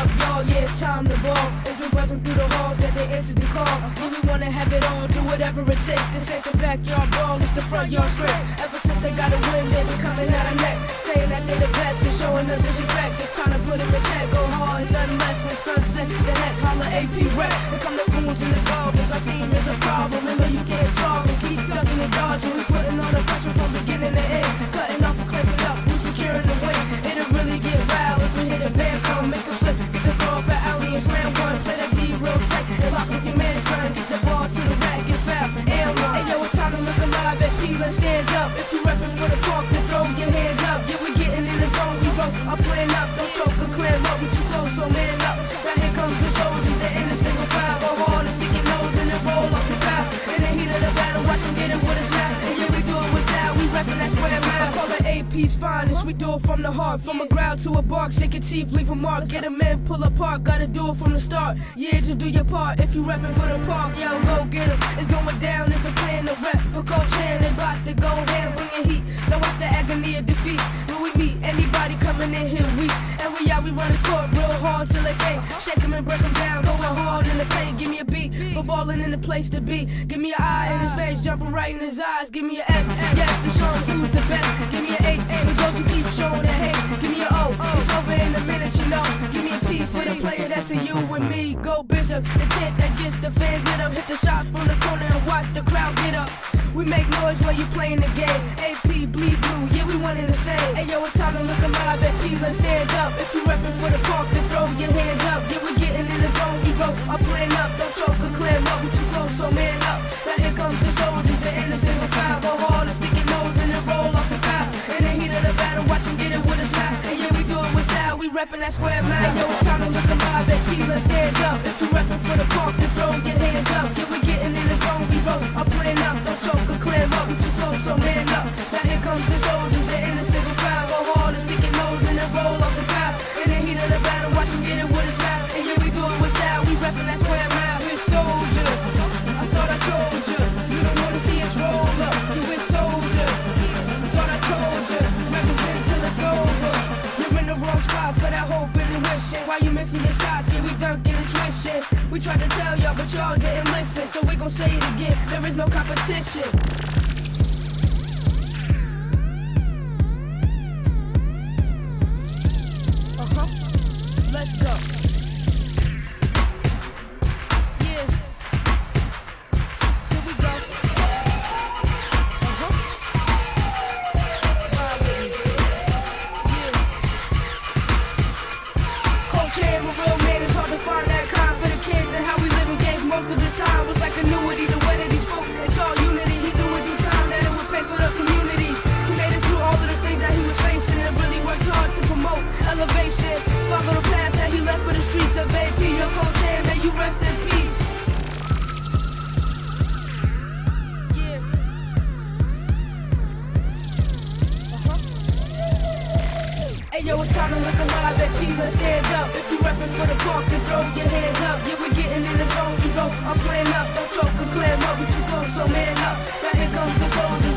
up, y'all, yeah, it's time to ball. It's been buzzing through the halls that they answered the call. When we wanna have it on, do whatever it takes. This ain't the backyard brawl, it's the front yard script. Ever since they got a win, they been coming out of neck, saying that they the best and showing no disrespect. It's time to put them in check, go hard and nothing less. From sunset the heck, holla AP rep. Here come the goons and the goblins, our team is a problem. And you can't solve it, keep ducking and dodging. We putting on the pressure from beginning to end, cutting off and clipping up, we securing the win. It'll really get wild if we hit a band come, make them slip. Get the ball by alley and slam one, play that D real tight. And lock up your man, son, get the ball to the back, get fouled, and run. Hey yo, it's time to look alive at P, let's stand up. If you reppin' for the park, then throw your hands up. Yeah, we getting in the zone, we go up and up. Don't choke or clear up, we too close, so man up. Now here comes the soldiers, they're in the single file. Go hard and stick your nose in and roll up the foul. In the heat of the battle, watch them get it with a snap. And yeah, we do it with style, we reppin' that square mile. I call it AP's finest, we do it from the heart. From a growl to a bark, shake your teeth, leave a mark. Get a man, pull apart, gotta do it from the start. Yeah, just do your part, if you reppin' for the park, yo, go get him. It's going down, it's the plan to rep for Coach Han. They bout to go ham, bring your heat. Now watch the agony of defeat. When we meet anybody coming in here weak, and we out, we run the court real hard till they faint. Shake them and break them down, going hard in the paint. Give me a beat, for ballin' in the place to be. Give me an eye in his face, jumping right in his eyes. Give me an S, yes, to show him who's the best. Give me an H, because you keep showing the hate. Give me an O, it's over in a minute, you know. Give me a P for the player that's in you and me. Go Bishop, the tent that gets the fans lit up. Hit the shots from the corner and watch the crowd get up. We make noise while you playing the game. AP, bleed blue, yeah, we one in the same. Ayo, it's time to look alive at P, let's stand up. If you reppin' for the park, then throw your hands up. Yeah, we getting in the zone, we go up, playing up. Don't choke or clear up, we too close, so man up. Now here comes the soldiers, they're in the single file. Go hard and stick your nose in and roll off the foul. In the heat of the battle, watch them get it with a smile. And yeah, we do it with style, we reppin' that square mile. Yo, it's time to look alive at P, let's stand up. If you reppin' for the park, then throw your hands up. Yeah, we getting in the zone, we roll up, playing up. Don't choke or clear up, we too close, so man up. Now here comes the soldiers, they're in the single file. Go hard and stick your nose in and roll off the foul. In the heat of the battle, watch them get it with a smile. And yeah, we do it with style, we reppin' that square mile. We're soldiers, I thought I told you. You don't want to see us roll up. You with soldiers, I thought I told you. Represent till it's over. You're in the wrong spot for that hope and the wishing. Why you missing your shots? Yeah, we dunking and swishing. We tried to tell y'all, but y'all didn't listen. So we gon' say it again, there is no competition. Let's go. Yeah. Here we go. Yeah. Coach Ham, a real man, it's hard to find that kind for the kids. And how we live and gave most of the time was like annuity. The way that he spoke, it's all unity. He knew in due time that it would pay for the community. He made it through all of the things that he was facing and really worked hard to promote elevation. Follow the path that he left for the streets of AP. Your Coach Ham, may you rest in peace. Yeah. Hey yo, it's time to look alive at P, let's stand up. If you reppin' for the park, then throw your hands up. Yeah, we're getting in the zone, we go, I'm playing up. Don't choke or clam up, we too close, so man up. Now here comes the soldier.